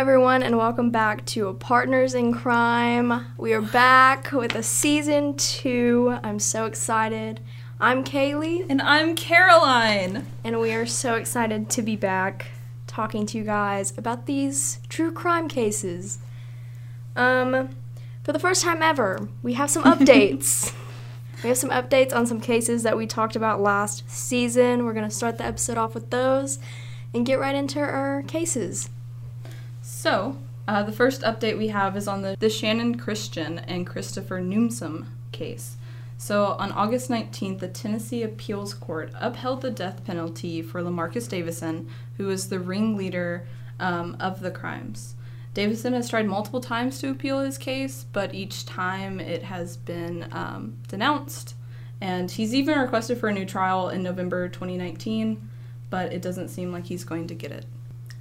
everyone, and welcome back to Partners in Crime. We are back with a season 2. I'm so excited. I'm Kaylee. And I'm Caroline. And we are so excited to be back talking to you guys about these true crime cases. For the first time ever, we have some updates. We have some updates on some cases that we talked about last season. We're going to start the episode off with those and get right into our cases. So, the first update we have is on the Shannon Christian and Christopher Newsom case. So, on August 19th, the Tennessee Appeals Court upheld the death penalty for LaMarcus Davison, who was the ringleader of the crimes. Davison has tried multiple times to appeal his case, but each time it has been denounced. And he's even requested for a new trial in November 2019, but it doesn't seem like he's going to get it.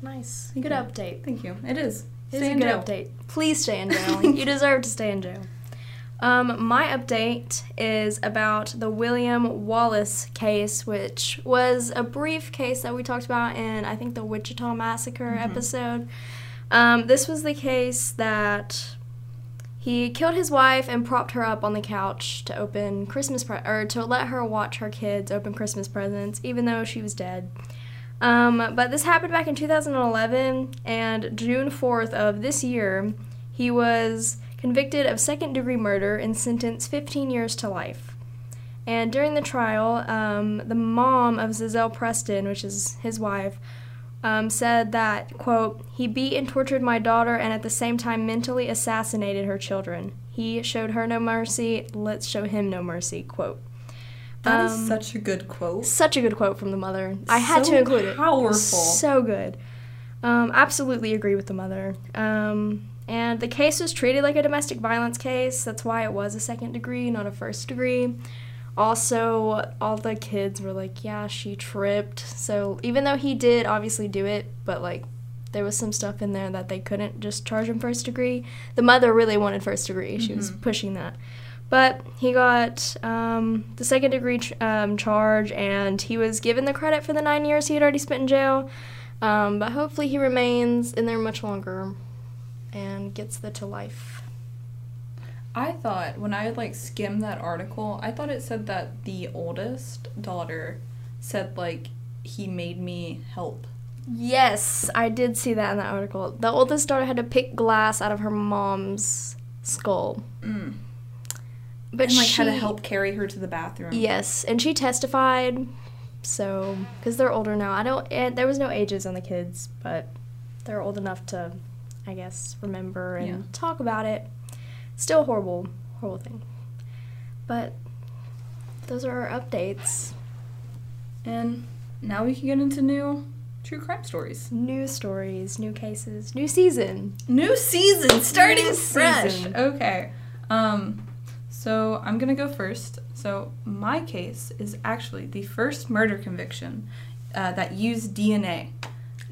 Nice. Good update. Thank you. It is. It's a good update. Please stay in jail. You deserve to stay in jail. My update is about the William Wallace case, which was a brief case that we talked about in, I think, the Wichita Massacre episode. This was the case that he killed his wife and propped her up on the couch to open Christmas or to let her watch her kids open Christmas presents, even though she was dead. But this happened back in 2011, and June 4th of this year, he was convicted of second-degree murder and sentenced 15 years to life. And during the trial, the mom of Zizelle Preston, which is his wife, said that, quote, "He beat and tortured my daughter and at the same time mentally assassinated her children. He showed her no mercy. Let's show him no mercy," quote. That is such a good quote. Such a good quote from the mother. I had to include it. So powerful. So good. Absolutely agree with the mother. And the case was treated like a domestic violence case. That's why it was a second degree, not a first degree. Also, all the kids were like, yeah, she tripped. So even though he did obviously do it, but, like, there was some stuff in there that they couldn't just charge him first degree. The mother really wanted first degree. She was pushing that. But he got the second-degree charge, and he was given the credit for the 9 years he had already spent in jail. But hopefully he remains in there much longer and gets the to life. I thought, when I, like, skimmed that article, I thought it said that the oldest daughter said, like, he made me help. Yes, I did see that in that article. The oldest daughter had to pick glass out of her mom's skull. Mm. But and, like, she had to help carry her to the bathroom. Yes, and she testified, so, because they're older now. There was no ages on the kids, but they're old enough to, I guess, remember and talk about it. Still horrible, horrible thing. But those are our updates. And now we can get into new true crime stories. New stories, new cases, new season. New season, starting new fresh. Season. Okay. So I'm going to go first. So my case is actually the first murder conviction that used DNA.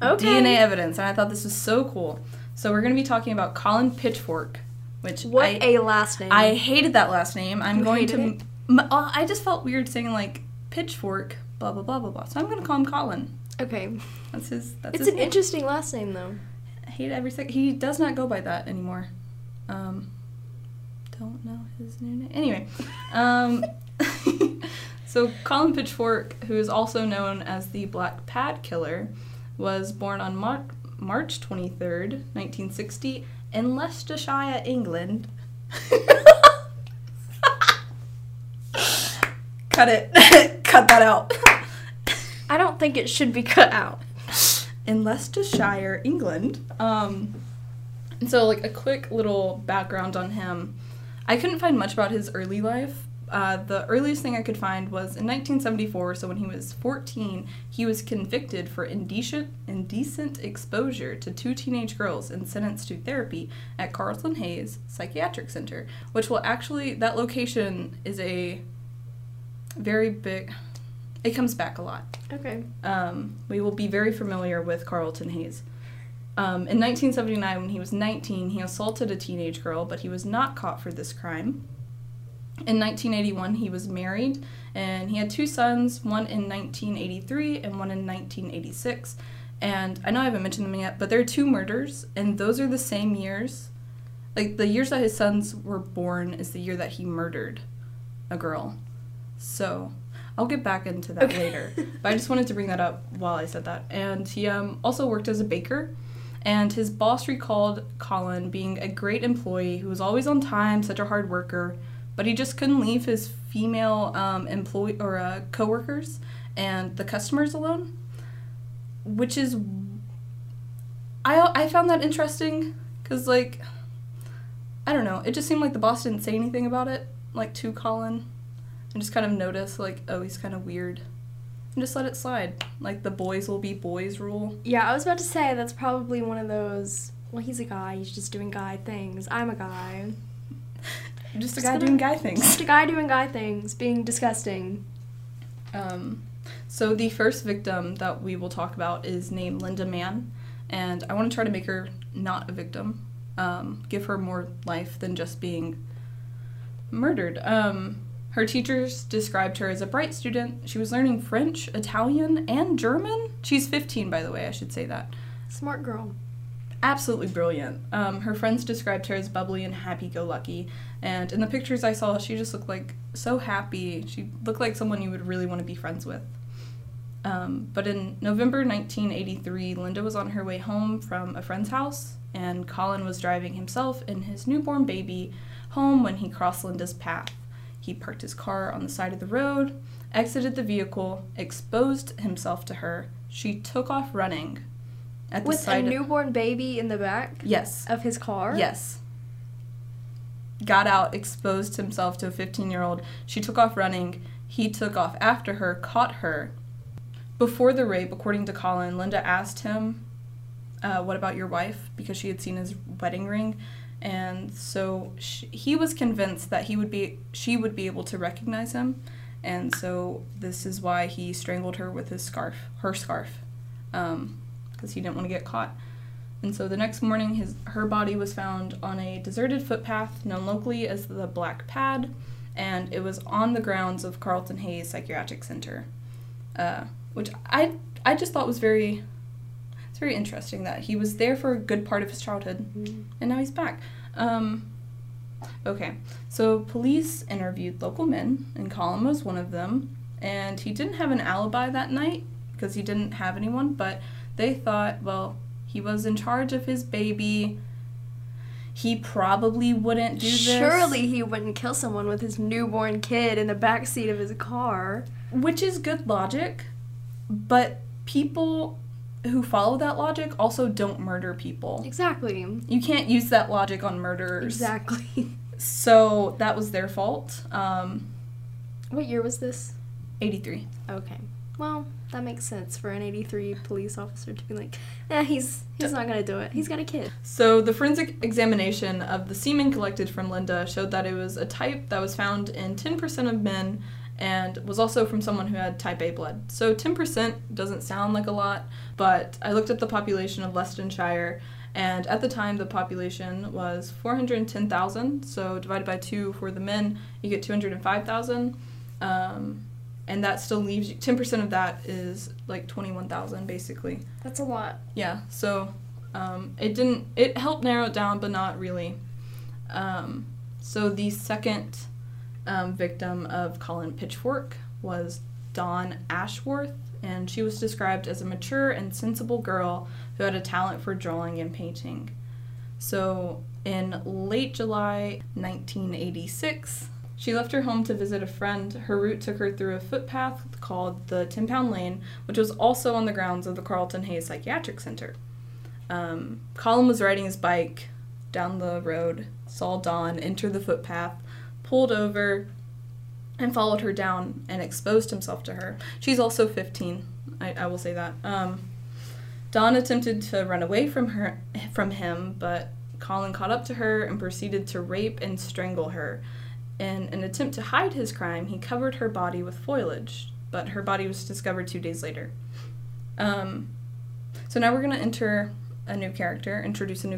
Okay. DNA evidence, and I thought this was so cool. So we're going to be talking about Colin Pitchfork, which a last name. I hated that last name. I just felt weird saying, like, Pitchfork, blah, blah, blah, blah, blah. So I'm going to call him Colin. Okay. That's his name. Interesting last name, though. I hate every second. He does not go by that anymore. Don't know his new name. Anyway, so Colin Pitchfork, who is also known as the Black Pad Killer, was born on March 23rd, 1960, in Leicestershire, England. Cut it. Cut that out. I don't think it should be cut out. In Leicestershire, England. And so, like, a quick little background on him. I couldn't find much about his early life. The earliest thing I could find was in 1974, so when he was 14, he was convicted for indecent exposure to two teenage girls and sentenced to therapy at Carlton Hayes Psychiatric Center, which will actually, that location is a very big, it comes back a lot. Okay. We will be very familiar with Carlton Hayes. In 1979, when he was 19, he assaulted a teenage girl, but he was not caught for this crime. In 1981, he was married, and he had two sons, one in 1983 and one in 1986. And I know I haven't mentioned them yet, but there are two murders, and those are the same years. Like, the years that his sons were born is the year that he murdered a girl. So I'll get back into that later. But I just wanted to bring that up while I said that. And he also worked as a baker. And his boss recalled Colin being a great employee who was always on time, such a hard worker, but he just couldn't leave his female coworkers and the customers alone, which is, I found that interesting, because, like, I don't know, it just seemed like the boss didn't say anything about it, like, to Colin, and just kind of noticed, like, oh, he's kind of weird. Just let it slide, like the boys will be boys rule. Yeah, I was about to say that's probably one of those, well, he's a guy, he's just doing guy things. I'm a guy. Just a guy doing guy things. Just a guy doing guy things, being disgusting. So the first victim that we will talk about is named Linda Mann, and I want to try to make her not a victim, give her more life than just being murdered. Her teachers described her as a bright student. She was learning French, Italian, and German. She's 15, by the way, I should say that. Smart girl. Absolutely brilliant. Her friends described her as bubbly and happy-go-lucky. And in the pictures I saw, she just looked, like, so happy. She looked like someone you would really want to be friends with. But in November 1983, Linda was on her way home from a friend's house, and Colin was driving himself and his newborn baby home when he crossed Linda's path. He parked his car on the side of the road, exited the vehicle, exposed himself to her. She took off running. With a newborn baby in the back? Yes. Of his car? Yes. Got out, exposed himself to a 15-year-old. She took off running. He took off after her, caught her. Before the rape, according to Colin, Linda asked him, what about your wife? Because she had seen his wedding ring. And so he was convinced that she would be able to recognize him, and so this is why he strangled her with his scarf, because he didn't want to get caught. And so the next morning, her body was found on a deserted footpath known locally as the Black Pad, and it was on the grounds of Carlton Hayes Psychiatric Center, which I just thought was very. It's very interesting that he was there for a good part of his childhood, and now he's back. Okay, so police interviewed local men, and Colin was one of them, and he didn't have an alibi that night because he didn't have anyone, but they thought, well, he was in charge of his baby. He probably wouldn't do this. Surely he wouldn't kill someone with his newborn kid in the backseat of his car. Which is good logic, but people who follow that logic also don't murder people. Exactly. You can't use that logic on murderers. Exactly. So that was their fault. What year was this? 83. Okay. Well, that makes sense for an 83 police officer to be like, he's not going to do it. He's got a kid. So the forensic examination of the semen collected from Linda showed that it was a type that was found in 10% of men and was also from someone who had type A blood. So 10% doesn't sound like a lot, but I looked at the population of Leicestershire, and at the time the population was 410,000, so divided by 2 for the men, you get 205,000, and that still leaves you, 10% of that is like 21,000 basically. That's a lot. Yeah, so it helped narrow it down, but not really. So the second victim of Colin Pitchfork was Don Ashworth, and she was described as a mature and sensible girl who had a talent for drawing and painting. So in late July 1986, she left her home to visit a friend. Her route took her through a footpath called the 10-pound lane, which was also on the grounds of the Carlton Hayes Psychiatric Center. Colin was riding his bike down the road, saw Dawn enter the footpath, pulled over, and followed her down and exposed himself to her. She's also 15, I will say that. Don attempted to run away from him, but Colin caught up to her and proceeded to rape and strangle her. In an attempt to hide his crime, he covered her body with foliage, but her body was discovered 2 days later. So now we're going to introduce a new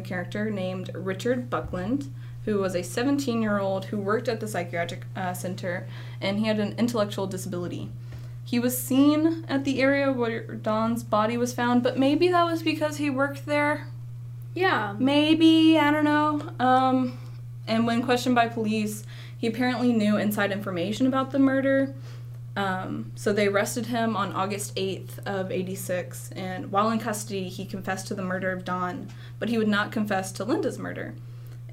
character named Richard Buckland, who was a 17-year-old who worked at the psychiatric center, and he had an intellectual disability. He was seen at the area where Don's body was found, but maybe that was because he worked there. Yeah. Maybe, I don't know. And when questioned by police, he apparently knew inside information about the murder. So they arrested him on August 8th of 86, and while in custody, he confessed to the murder of Don, but he would not confess to Linda's murder.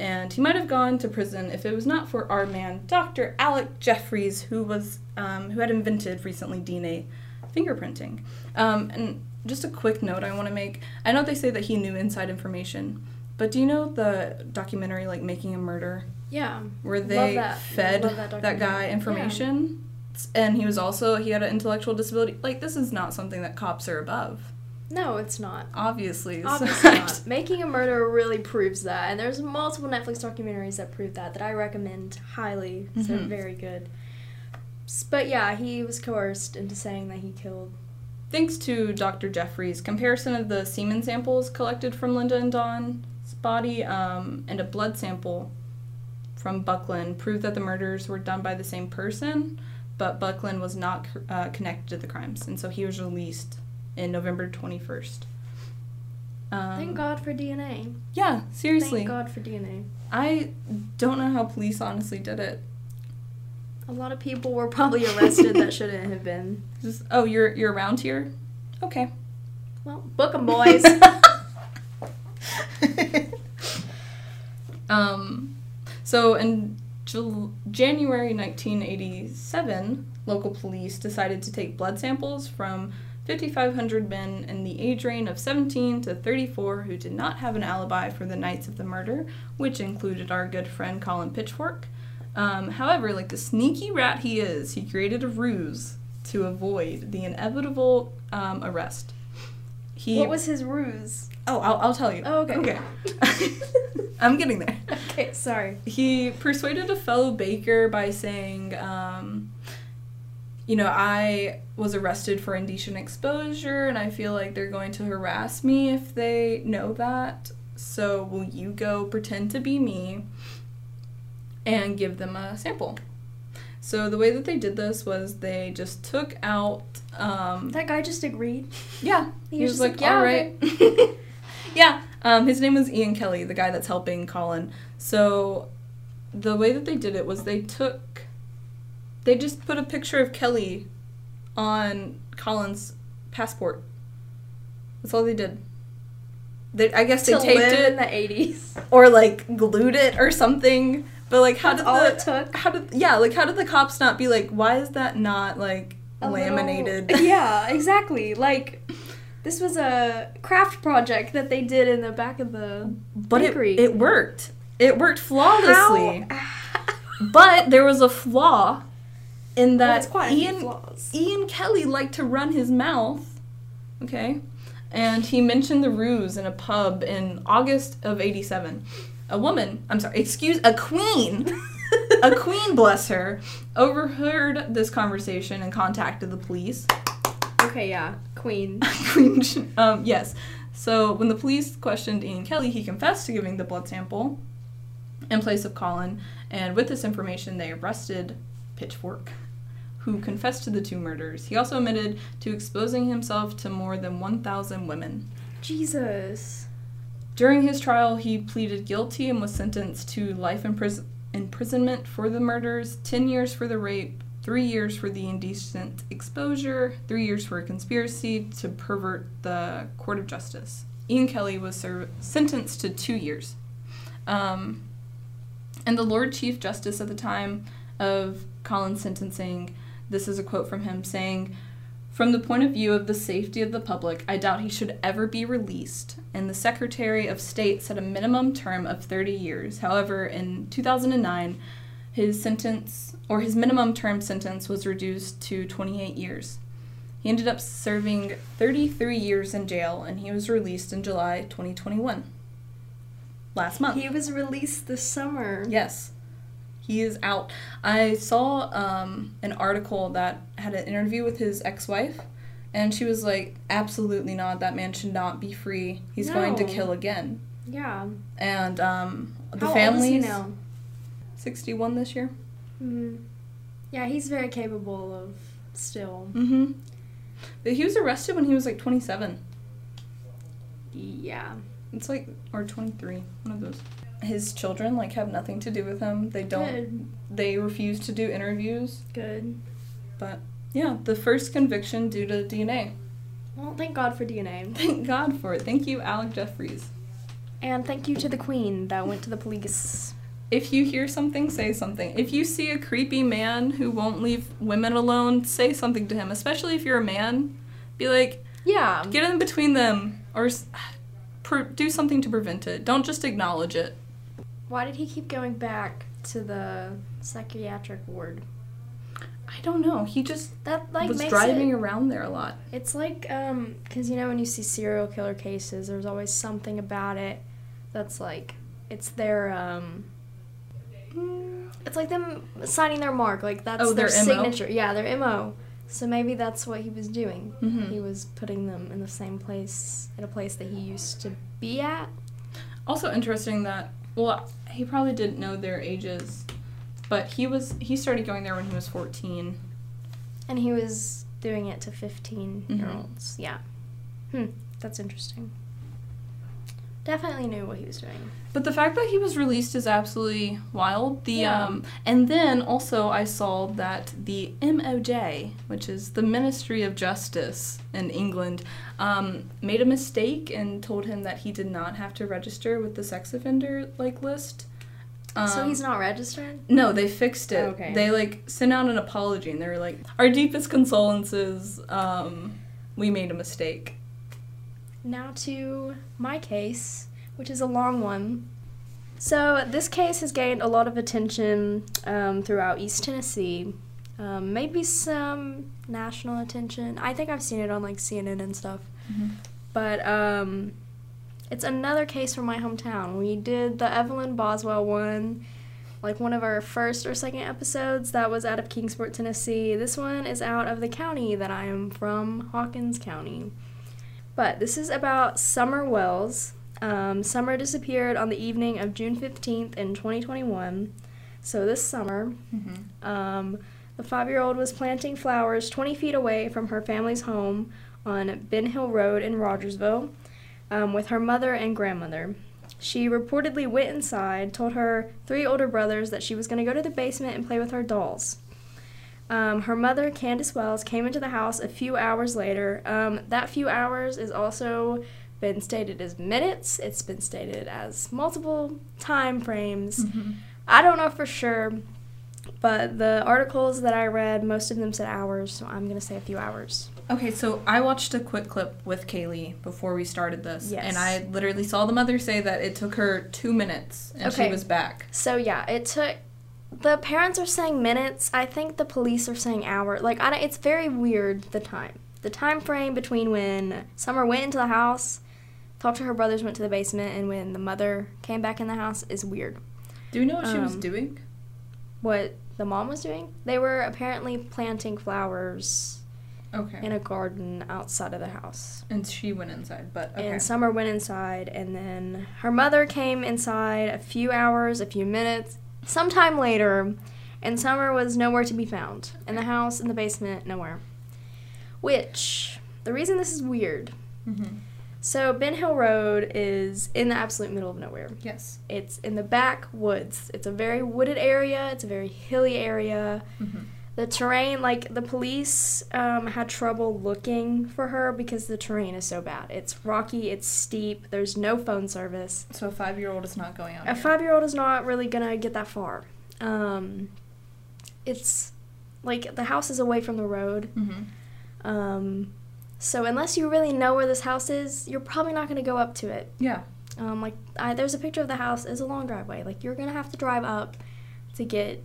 And he might have gone to prison if it was not for our man, Dr. Alec Jeffries, who was who had invented recently DNA fingerprinting. And just a quick note I want to make. I know they say that he knew inside information, but do you know the documentary, like, Making a Murder? Yeah. Where they fed that guy information? Yeah. And he was also, he had an intellectual disability. Like, this is not something that cops are above. No, it's not. Obviously not. Making a Murder really proves that, and there's multiple Netflix documentaries that prove that I recommend highly. Mm-hmm. They're very good. But yeah, he was coerced into saying that he killed. Thanks to Dr. Jeffries, comparison of the semen samples collected from Linda and Don's body and a blood sample from Buckland proved that the murders were done by the same person, but Buckland was not connected to the crimes, and so he was released in November 21st. Thank God for DNA. Yeah, seriously. Thank God for DNA. I don't know how police honestly did it. A lot of people were probably arrested that shouldn't have been. Just, oh, you're around here? Okay. Well, book 'em, boys. So in January 1987, local police decided to take blood samples from 5,500 men in the age range of 17 to 34 who did not have an alibi for the nights of the murder, which included our good friend Colin Pitchfork. However, like the sneaky rat he is, he created a ruse to avoid the inevitable arrest. What was his ruse? Oh, I'll tell you. Oh, okay. I'm getting there. Okay, sorry. He persuaded a fellow baker by saying, I was arrested for indecent exposure, and I feel like they're going to harass me if they know that. So will you go pretend to be me and give them a sample? So the way that they did this was they just took out... that guy just agreed? Yeah. He was like, yeah, all right. Yeah. His name was Ian Kelly, the guy that's helping Colin. So the way that they did it was they just put a picture of Kelly on Colin's passport. That's all they did. I guess they taped it in the 80s, or like glued it or something. But like, how did the cops not be like, why is that not like laminated? Yeah, exactly. Like, this was a craft project that they did in the back of the bakery. But it worked. It worked flawlessly. But there was a flaw. In that Ian Kelly liked to run his mouth, okay? And he mentioned the ruse in a pub in August of 87. A queen, bless her, overheard this conversation and contacted the police. Okay, yeah, queen. Queen, yes. So when the police questioned Ian Kelly, he confessed to giving the blood sample in place of Colin. And with this information, they arrested Pitchfork, who confessed to the two murders. He also admitted to exposing himself to more than 1,000 women. Jesus. During his trial, he pleaded guilty and was sentenced to life imprisonment for the murders, 10 years for the rape, 3 years for the indecent exposure, 3 years for a conspiracy to pervert the court of justice. Ian Kelly was sentenced to 2 years. And the Lord Chief Justice at the time of Colin's sentencing, this is a quote from him saying, "From the point of view of the safety of the public, I doubt he should ever be released, and the Secretary of State set a minimum term of 30 years. However, in 2009, his minimum term sentence was reduced to 28 years. He ended up serving 33 years in jail, and he was released in July 2021. Last month. He was released this summer. Yes. He is out. I saw an article that had an interview with his ex-wife, and she was like, absolutely not. That man should not be free. He's going to kill again. Yeah. And the family's... How old is he now? 61 this year. Mm-hmm. Yeah, he's very capable of still. Mm-hmm. But he was arrested when he was like 27. Yeah. It's like, or 23, one of those. His children, like, have nothing to do with him. They don't, they refuse to do interviews. Good. But, yeah, the first conviction due to DNA. Well, thank God for DNA. Thank God for it. Thank you, Alec Jeffries. And thank you to the Queen that went to the police. If you hear something, say something. If you see a creepy man who won't leave women alone, say something to him. Especially if you're a man. Be like, yeah, get in between them. Or do something to prevent it. Don't just acknowledge it. Why did he keep going back to the psychiatric ward? I don't know. He just was driving around there a lot. It's like, because, you know, when you see serial killer cases, there's always something about it that's like, it's their, it's like them signing their mark. Like, that's their signature. MO? Yeah, their MO. So maybe that's what he was doing. Mm-hmm. He was putting them in the same place, at a place that he used to be at. Also interesting that, well, he probably didn't know their ages, but he started going there when he was 14. And he was doing it to 15-year-olds. Mm-hmm. Yeah. That's interesting. Definitely knew what he was doing. But the fact that he was released is absolutely wild. And then also I saw that the MOJ, which is the Ministry of Justice in England, made a mistake and told him that he did not have to register with the sex offender list. So he's not registered? No, they fixed it. Oh, okay. They sent out an apology and they were like, "Our deepest condolences, we made a mistake." Now to my case, which is a long one. So this case has gained a lot of attention throughout East Tennessee, maybe some national attention. I think I've seen it on CNN and stuff. Mm-hmm. But it's another case from my hometown. We did the Evelyn Boswell one, one of our first or second episodes. That was out of Kingsport, Tennessee. This one is out of the county that I am from, Hawkins County. But this is about Summer Wells. Summer disappeared on the evening of June 15th in 2021. So this summer, the 5-year-old was planting flowers 20 feet away from her family's home on Ben Hill Road in Rogersville with her mother and grandmother. She reportedly went inside, told her 3 older brothers that she was going to go to the basement and play with her dolls. Her mother, Candace Wells, came into the house a few hours later. That few hours is also been stated as minutes. It's been stated as multiple time frames. Mm-hmm. I don't know for sure, but the articles that I read, most of them said hours, so I'm going to say a few hours. Okay, so I watched a quick clip with Kaylee before we started this, yes. And I literally saw the mother say that it took her 2 minutes, and she was back. So, yeah, it took... The parents are saying minutes. I think the police are saying hour. It's very weird, the time frame between when Summer went into the house, talked to her brothers, went to the basement, and when the mother came back in the house is weird. Do we know what she was doing? What the mom was doing? They were apparently planting flowers in a garden outside of the house. And she went inside, but okay. And Summer went inside, and then her mother came inside a few minutes, sometime later, and Summer was nowhere to be found. In the house, in the basement, nowhere. Which, the reason this is weird, so Ben Hill Road is in the absolute middle of nowhere. Yes. It's in the backwoods. It's a very wooded area. It's a very hilly area. Mm-hmm. The terrain, the police had trouble looking for her because the terrain is so bad. It's rocky, it's steep, there's no phone service. So a 5-year-old is not going out. A 5-year-old is not really going to get that far. It's, the house is away from the road. Mm-hmm. So unless you really know where this house is, you're probably not going to go up to it. Yeah. There's a picture of the house. It's a long driveway. You're going to have to drive up to get...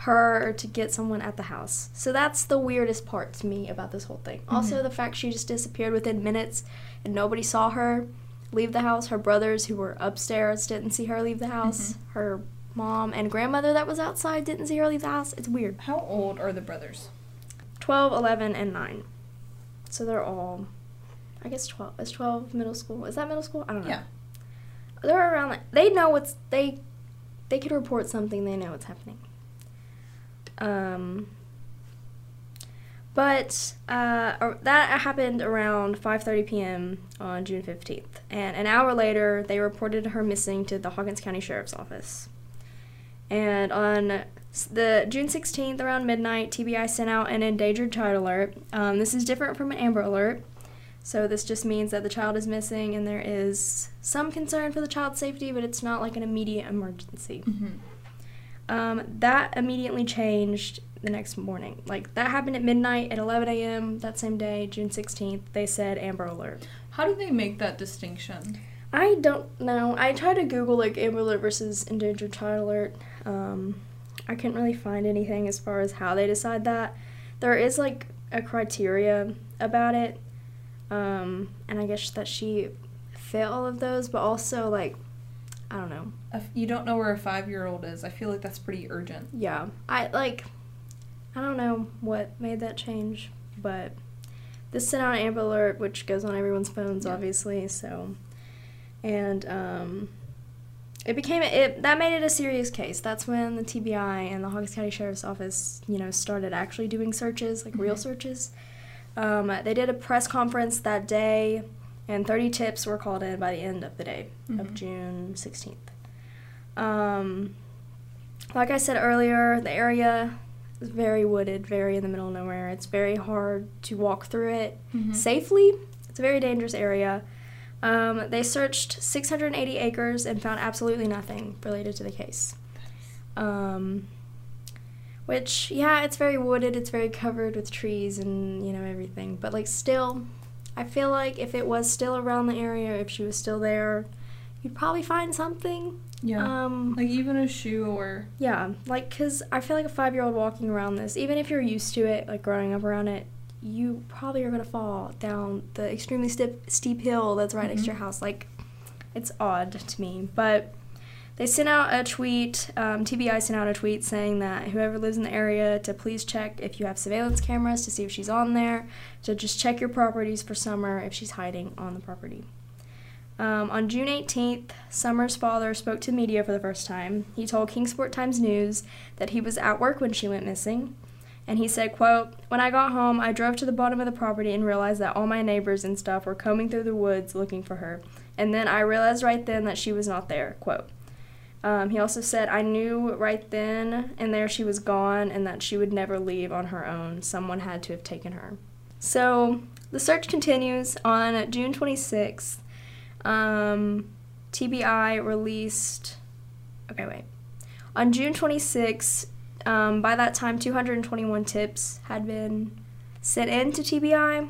her or to get someone at the house. So that's the weirdest part to me about this whole thing. Mm-hmm. Also, the fact she just disappeared within minutes and nobody saw her leave the house. Her brothers who were upstairs didn't see her leave the house. Mm-hmm. Her mom and grandmother that was outside didn't see her leave the house. It's weird. How old are the brothers? 12, 11, and 9. So they're all, I guess 12. Is 12 middle school? Is that middle school? I don't know. Yeah. They're around, they know what's, they could report something, they know what's happening. But that happened around 5:30 p.m. on June 15th. And an hour later, they reported her missing to the Hawkins County Sheriff's Office. And on the June 16th, around midnight, TBI sent out an endangered child alert. This is different from an Amber Alert. So this just means that the child is missing and there is some concern for the child's safety, but it's not like an immediate emergency. Mm-hmm. That immediately changed the next morning. Like, that happened at midnight at 11 a.m. that same day, June 16th. They said Amber Alert. How do they make that distinction? I don't know. I tried to Google, like, Amber Alert versus Endangered Child Alert. I couldn't really find anything as far as how they decide that. There is, like, a criteria about it. And I guess that she fit all of those, but also, like, I don't know. If you don't know where a 5-year-old is. I feel like that's pretty urgent. Yeah. I don't know what made that change, but this sent out an Amber Alert, which goes on everyone's phones, obviously, so... And that made it a serious case. That's when the TBI and the Hawkins County Sheriff's Office, started actually doing searches, like real searches. They did a press conference that day, and 30 tips were called in by the end of the day, of June 16th. Like I said earlier, the area is very wooded, very in the middle of nowhere. It's very hard to walk through it safely. It's a very dangerous area. They searched 680 acres and found absolutely nothing related to the case. Which, yeah, it's very wooded, it's very covered with trees and, everything. But, like, still, I feel like if it was still around the area, if she was still there, you'd probably find something. Yeah, like even a shoe or... Yeah, like, because I feel like a 5-year-old walking around this, even if you're used to it, like, growing up around it, you probably are going to fall down the extremely steep hill that's right next to your house. Like, it's odd to me. But they sent out a tweet, TBI sent out a tweet saying that whoever lives in the area to please check if you have surveillance cameras to see if she's on there, to just check your properties for Summer if she's hiding on the property. On June 18th, Summer's father spoke to media for the first time. He told Kingsport Times News that he was at work when she went missing. And he said, quote, "When I got home, I drove to the bottom of the property and realized that all my neighbors and stuff were combing through the woods looking for her. And then I realized right then that she was not there," quote. He also said, "I knew right then and there she was gone and that she would never leave on her own. Someone had to have taken her." So the search continues. On June 26th, TBI released... Okay, wait. On June 26th, by that time, 221 tips had been sent in to TBI,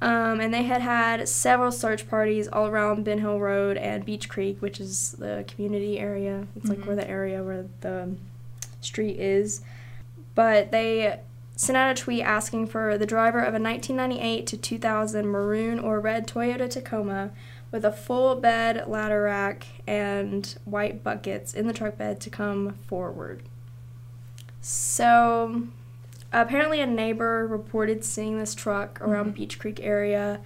and they had had several search parties all around Ben Hill Road and Beach Creek, which is the community area. It's like where the street is. But they sent out a tweet asking for the driver of a 1998 to 2000 maroon or red Toyota Tacoma with a full bed ladder rack and white buckets in the truck bed to come forward. So, apparently a neighbor reported seeing this truck around Beach Creek area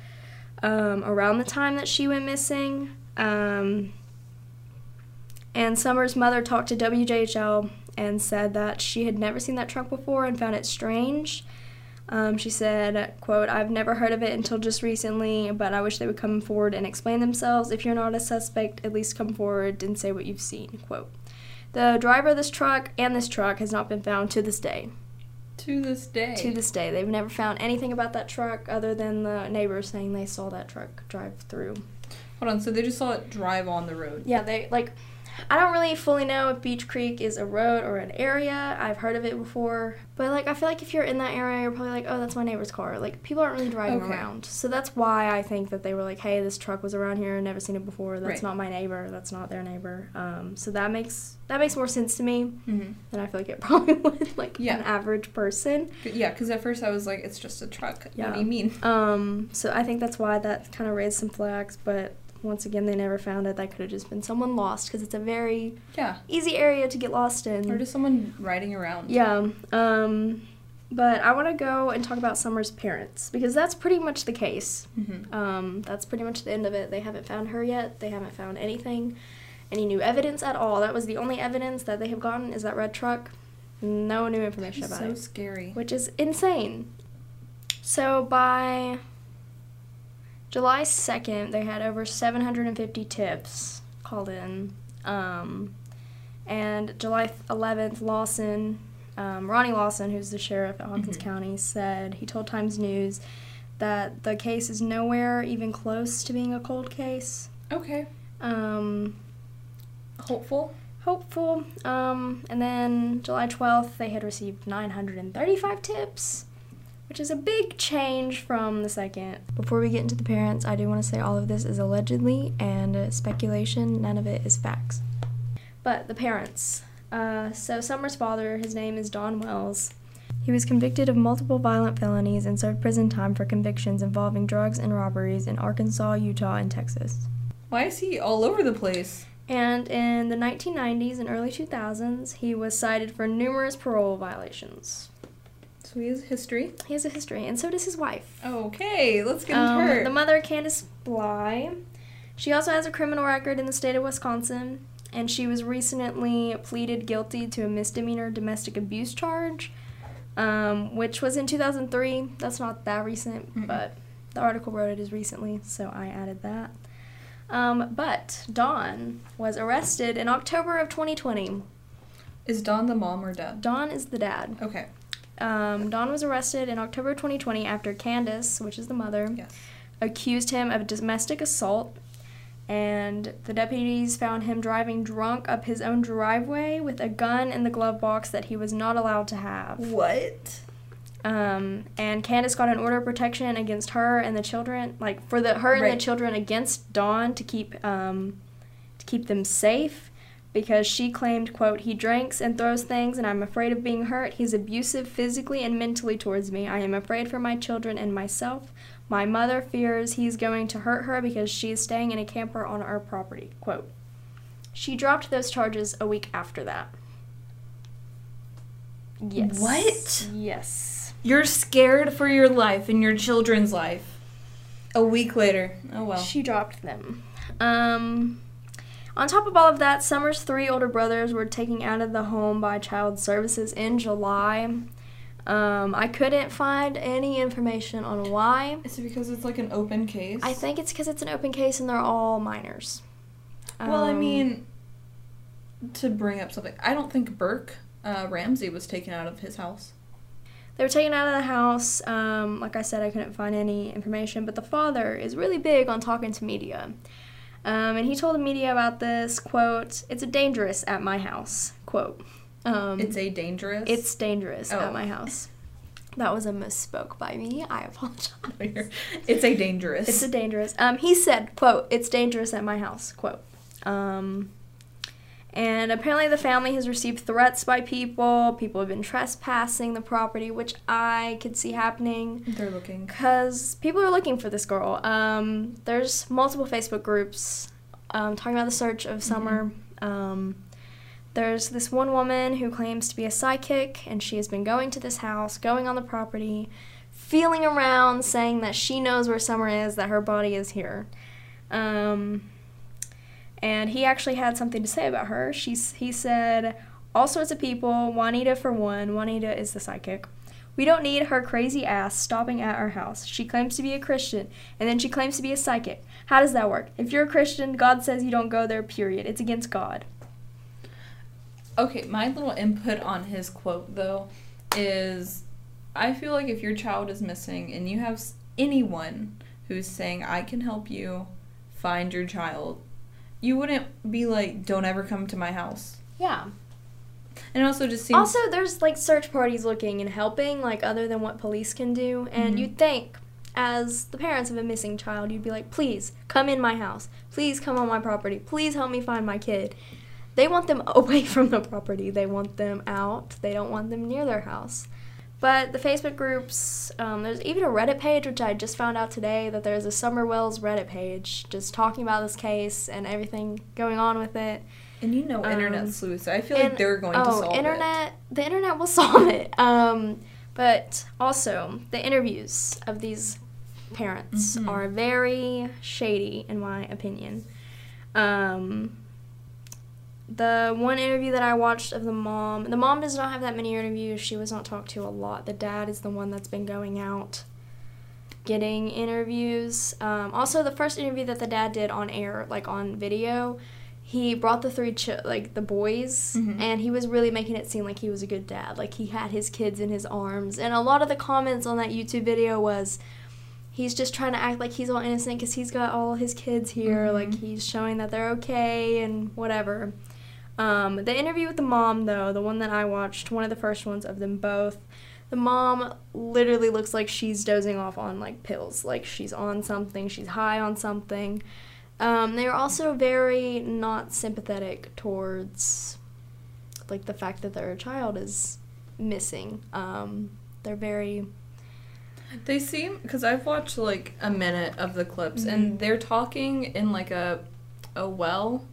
around the time that she went missing. And Summer's mother talked to WJHL and said that she had never seen that truck before and found it strange. She said, quote, "I've never heard of it until just recently, but I wish they would come forward and explain themselves. If you're not a suspect, at least come forward and say what you've seen," quote. The driver of this truck and this truck has not been found to this day. To this day? To this day. They've never found anything about that truck other than the neighbors saying they saw that truck drive through. Hold on, so they just saw it drive on the road? Yeah, they, like, I don't really fully know if Beach Creek is a road or an area. I've heard of it before. But, like, I feel like if you're in that area, you're probably like, oh, that's my neighbor's car. Like, people aren't really driving around. So that's why I think that they were like, hey, this truck was around here. Never seen it before. That's not my neighbor. That's not their neighbor. So that makes more sense to me than I feel like it probably would, like, an average person. But yeah, because at first I was like, it's just a truck. Yeah. What do you mean? So I think that's why that kind of raised some flags, but... Once again, they never found it. That could have just been someone lost because it's a very easy area to get lost in. Or just someone riding around. Yeah. But I want to go and talk about Summer's parents because that's pretty much the case. That's pretty much the end of it. They haven't found her yet. They haven't found anything, any new evidence at all. That was the only evidence that they have gotten is that red truck. No new information about it. So scary. Which is insane. So by July 2nd, they had over 750 tips called in. And July 11th, Lawson, Ronnie Lawson, who's the sheriff at Hawkins County, said, he told Times News that the case is nowhere even close to being a cold case. Okay. Hopeful? Hopeful. And then July 12th, they had received 935 tips, which is a big change from the second. Before we get into the parents, I do want to say all of this is allegedly and speculation. None of it is facts. But the parents. So Summer's father, his name is Don Wells. He was convicted of multiple violent felonies and served prison time for convictions involving drugs and robberies in Arkansas, Utah, and Texas. Why is he all over the place? And in the 1990s and early 2000s, he was cited for numerous parole violations. So he has a history. He has a history, and so does his wife. Okay, let's get into her. The mother, Candace Bly. She also has a criminal record in the state of Wisconsin, and she was recently pleaded guilty to a misdemeanor domestic abuse charge, which was in 2003. That's not that recent, but the article wrote it as recently, so I added that. But Don was arrested in October of 2020. Is Don the mom or dad? Don is the dad. Okay. Don was arrested in October of 2020 after Candace, which is the mother, accused him of domestic assault, and the deputies found him driving drunk up his own driveway with a gun in the glove box that he was not allowed to have. What? And Candace got an order of protection against her and the children, like for the her and the children against Don to keep them safe, because she claimed, quote, "He drinks and throws things, and I'm afraid of being hurt. He's abusive physically and mentally towards me. I am afraid for my children and myself. My mother fears he's going to hurt her because she is staying in a camper on our property," quote. She dropped those charges a week after that. Yes. What? Yes. You're scared for your life and your children's life. A week later. Oh, well. She dropped them. On top of all of that, Summer's three older brothers were taken out of the home by Child Services in July. I couldn't find any information on why. Is it because it's like an open case? I think it's because it's an open case and they're all minors. Well, I mean, to bring up something, I don't think Burke Ramsey was taken out of his house. They were taken out of the house. Like I said, I couldn't find any information, but the father is really big on talking to media. And he told the media about this, quote, "It's dangerous at my house," quote. It's dangerous at my house. That was a misspoke by me. I apologize. It's a dangerous. It's a dangerous. He said, quote, "It's dangerous at my house," quote. And apparently the family has received threats by people. People have been trespassing the property, which I could see happening. They're looking. Because people are looking for this girl. There's multiple Facebook groups talking about the search of Summer. There's this one woman who claims to be a psychic, and she has been going to this house, going on the property, feeling around, saying that she knows where Summer is, that her body is here. And he actually had something to say about her. He said, "All sorts of people, Juanita for one." Juanita is the psychic. "We don't need her crazy ass stopping at our house. She claims to be a Christian, and then she claims to be a psychic. How does that work? If you're a Christian, God says you don't go there, period. It's against God." Okay, my little input on his quote, though, is I feel like if your child is missing and you have anyone who's saying, "I can help you find your child," you wouldn't be like, "Don't ever come to my house." Yeah. And also just seems... Also, there's, like, search parties looking and helping, like, other than what police can do. And you'd think, as the parents of a missing child, you'd be like, "Please, come in my house. Please come on my property. Please help me find my kid." They want them away from the property. They want them out. They don't want them near their house. But the Facebook groups, there's even a Reddit page, which I just found out today, that there's a Summer Wells Reddit page just talking about this case and everything going on with it. And you know internet sleuths. I feel like they're going to solve it. The internet will solve it. But also, the interviews of these parents are very shady, in my opinion. The one interview that I watched of the mom does not have that many interviews. She was not talked to a lot. The dad is the one that's been going out getting interviews. Also, the first interview that the dad did on air, like on video, he brought the three the boys, mm-hmm. and he was really making it seem like he was a good dad. Like, he had his kids in his arms. And a lot of the comments on that YouTube video was, he's just trying to act like he's all innocent because he's got all his kids here. Mm-hmm. Like, he's showing that they're okay and whatever. The interview with the mom, though, the one that I watched, one of the first ones of them both, the mom literally looks like she's dozing off on, like, pills. Like, she's on something. She's high on something. They are also very not sympathetic towards, like, the fact that their child is missing. They're very... They seem, because I've watched, like, a minute of the clips, mm-hmm. and they're talking in, like, a well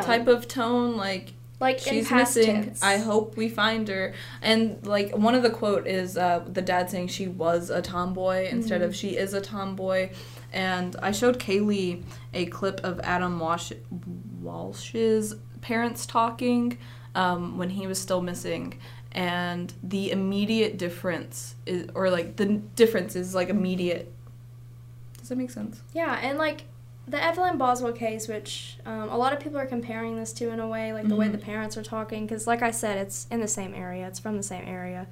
type of tone, like she's missing, tense. I hope we find her. And, like, one of the quote is the dad saying she was a tomboy instead mm-hmm. of she is a tomboy. And I showed Kaylee a clip of Adam Walsh's parents talking when he was still missing. And the immediate difference is, or, like, the difference is, like, immediate. Does that make sense? Yeah, and, like, the Evelyn Boswell case, which a lot of people are comparing this to in a way, like, the mm-hmm. way the parents are talking, because, like I said, it's in the same area. It's from the same area.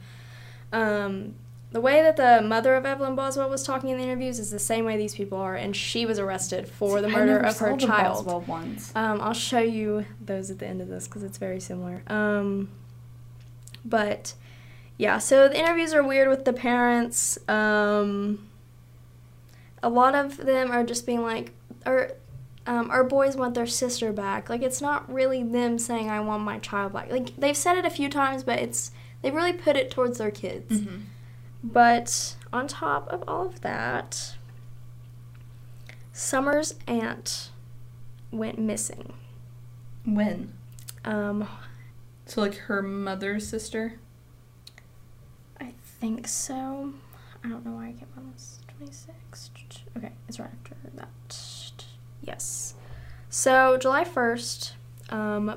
The way that the mother of Evelyn Boswell was talking in the interviews is the same way these people are, and she was arrested for the murder of her child. Boswell ones. I'll show you those at the end of this, because it's very similar. But, yeah, so the interviews are weird with the parents. A lot of them are just being like, our boys want their sister back. Like, it's not really them saying, I want my child back. Like, they've said it a few times, but they've really put it towards their kids. Mm-hmm. But on top of all of that, Summer's aunt went missing. When? So, like, her mother's sister? I think so. I don't know why I get one was 26. Okay, it's right after that. Yes. So, July 1st,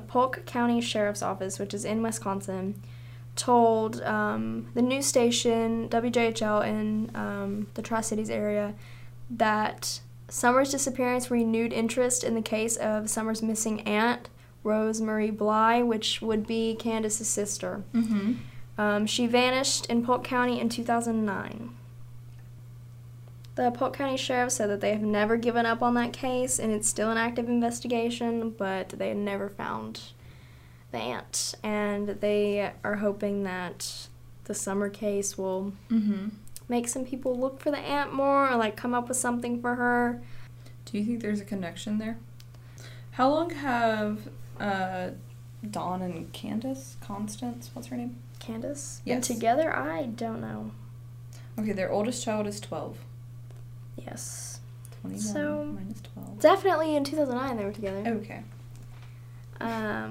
Polk County Sheriff's Office, which is in Wisconsin, told the news station, WJHL, in the Tri-Cities area, that Summer's disappearance renewed interest in the case of Summer's missing aunt, Rose Marie Bly, which would be Candace's sister. Mm-hmm. She vanished in Polk County in 2009. The Polk County Sheriff said that they have never given up on that case, and it's still an active investigation, but they had never found the aunt. And they are hoping that the Summer case will mm-hmm. make some people look for the aunt more, or, like, come up with something for her. Do you think there's a connection there? How long have... Dawn and Constance, what's her name? Candace? Yes. And together, I don't know. Okay, their oldest child is 12. Yes. 21 minus 12. Definitely in 2009 they were together. Okay. I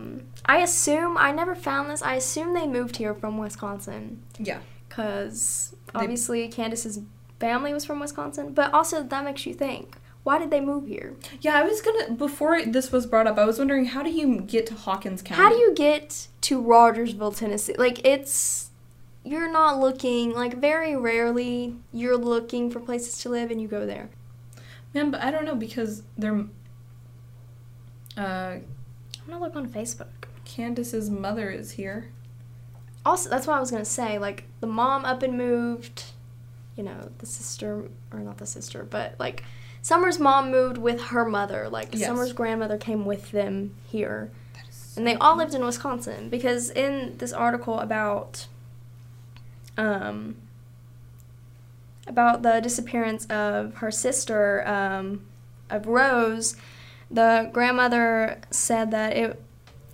never found this. I assume they moved here from Wisconsin. Yeah. Because, obviously, Candace's family was from Wisconsin, but also that makes you think. Why did they move here? Yeah, I was before this was brought up, I was wondering, how do you get to Hawkins County? How do you get to Rogersville, Tennessee? Like, you're not looking, like, very rarely you're looking for places to live and you go there. Man, but I don't know, because they're, I'm gonna look on Facebook. Candace's mother is here. Also, that's what I was gonna say, like, the mom up and moved, you know, the sister, or not the sister, but, like, Summer's mom moved with her mother. Like, yes. Summer's grandmother came with them here. And they all lived in Wisconsin. Because in this article about the disappearance of her sister, of Rose, the grandmother said that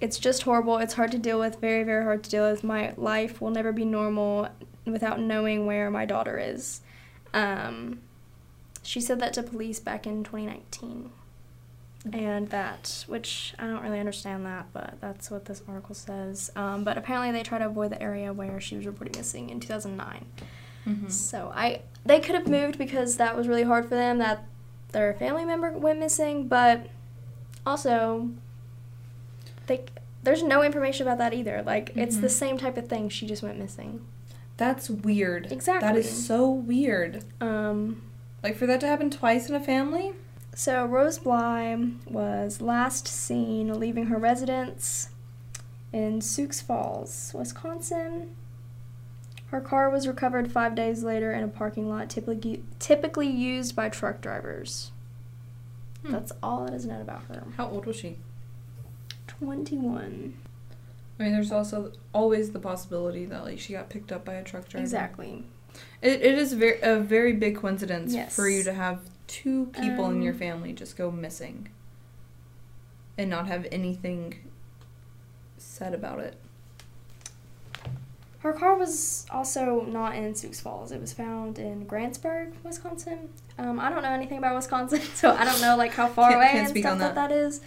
it's just horrible. It's hard to deal with, very, very hard to deal with. My life will never be normal without knowing where my daughter is. She said that to police back in 2019, and that, which I don't really understand that, but that's what this article says. But apparently they try to avoid the area where she was reported missing in 2009. Mm-hmm. So they could have moved because that was really hard for them, that their family member went missing, but also there's no information about that either. Like, mm-hmm. it's the same type of thing. She just went missing. That's weird. Exactly. That is so weird. Like, for that to happen twice in a family? So, Rose Bly was last seen leaving her residence in Sioux Falls, Wisconsin. Her car was recovered 5 days later in a parking lot typically used by truck drivers. That's all that is known about her. How old was she? 21. I mean, there's also always the possibility that, like, she got picked up by a truck driver. Exactly. It is a very big coincidence for you to have two people in your family just go missing and not have anything said about it. Her car was also not in Sioux Falls. It was found in Grantsburg, Wisconsin. I don't know anything about Wisconsin, so I don't know, like, how far away and stuff that is.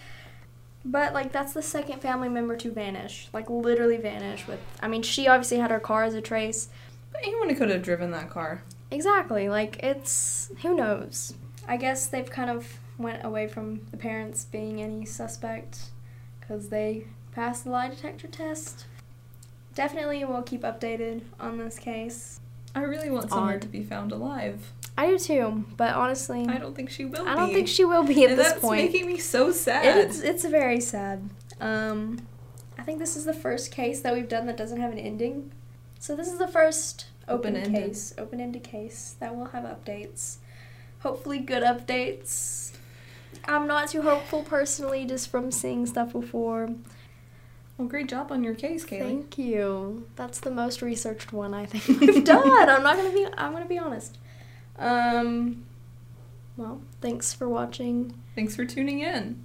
But, like, that's the second family member to vanish. Like, literally vanish. I mean, she obviously had her car as a trace. But anyone could have driven that car. Exactly. Like, it's... Who knows? I guess they've kind of went away from the parents being any suspect because they passed the lie detector test. Definitely we'll keep updated on this case. I really want Summer to be found alive. I do too, but honestly... I don't think she will be. I don't think she will be at this point. That's making me so sad. It's very sad. I think this is the first case that we've done that doesn't have an ending. So this is the first open-ended case that will have updates. Hopefully good updates. I'm not too hopeful personally, just from seeing stuff before. Well, great job on your case, Kaylee. Thank you. That's the most researched one I think we've done. I'm gonna be honest. Well, thanks for watching. Thanks for tuning in.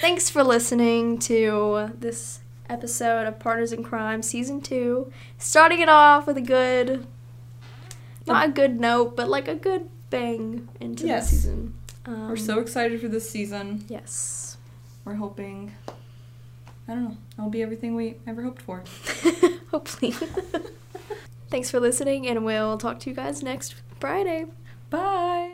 Thanks for listening to this episode of Partners in Crime Season 2. Starting it off with a good, not a good note, but like a good bang into the season. We're so excited for this season. Yes. We're hoping... I don't know. It'll be everything we ever hoped for. Hopefully. Thanks for listening, and we'll talk to you guys next Friday. Bye!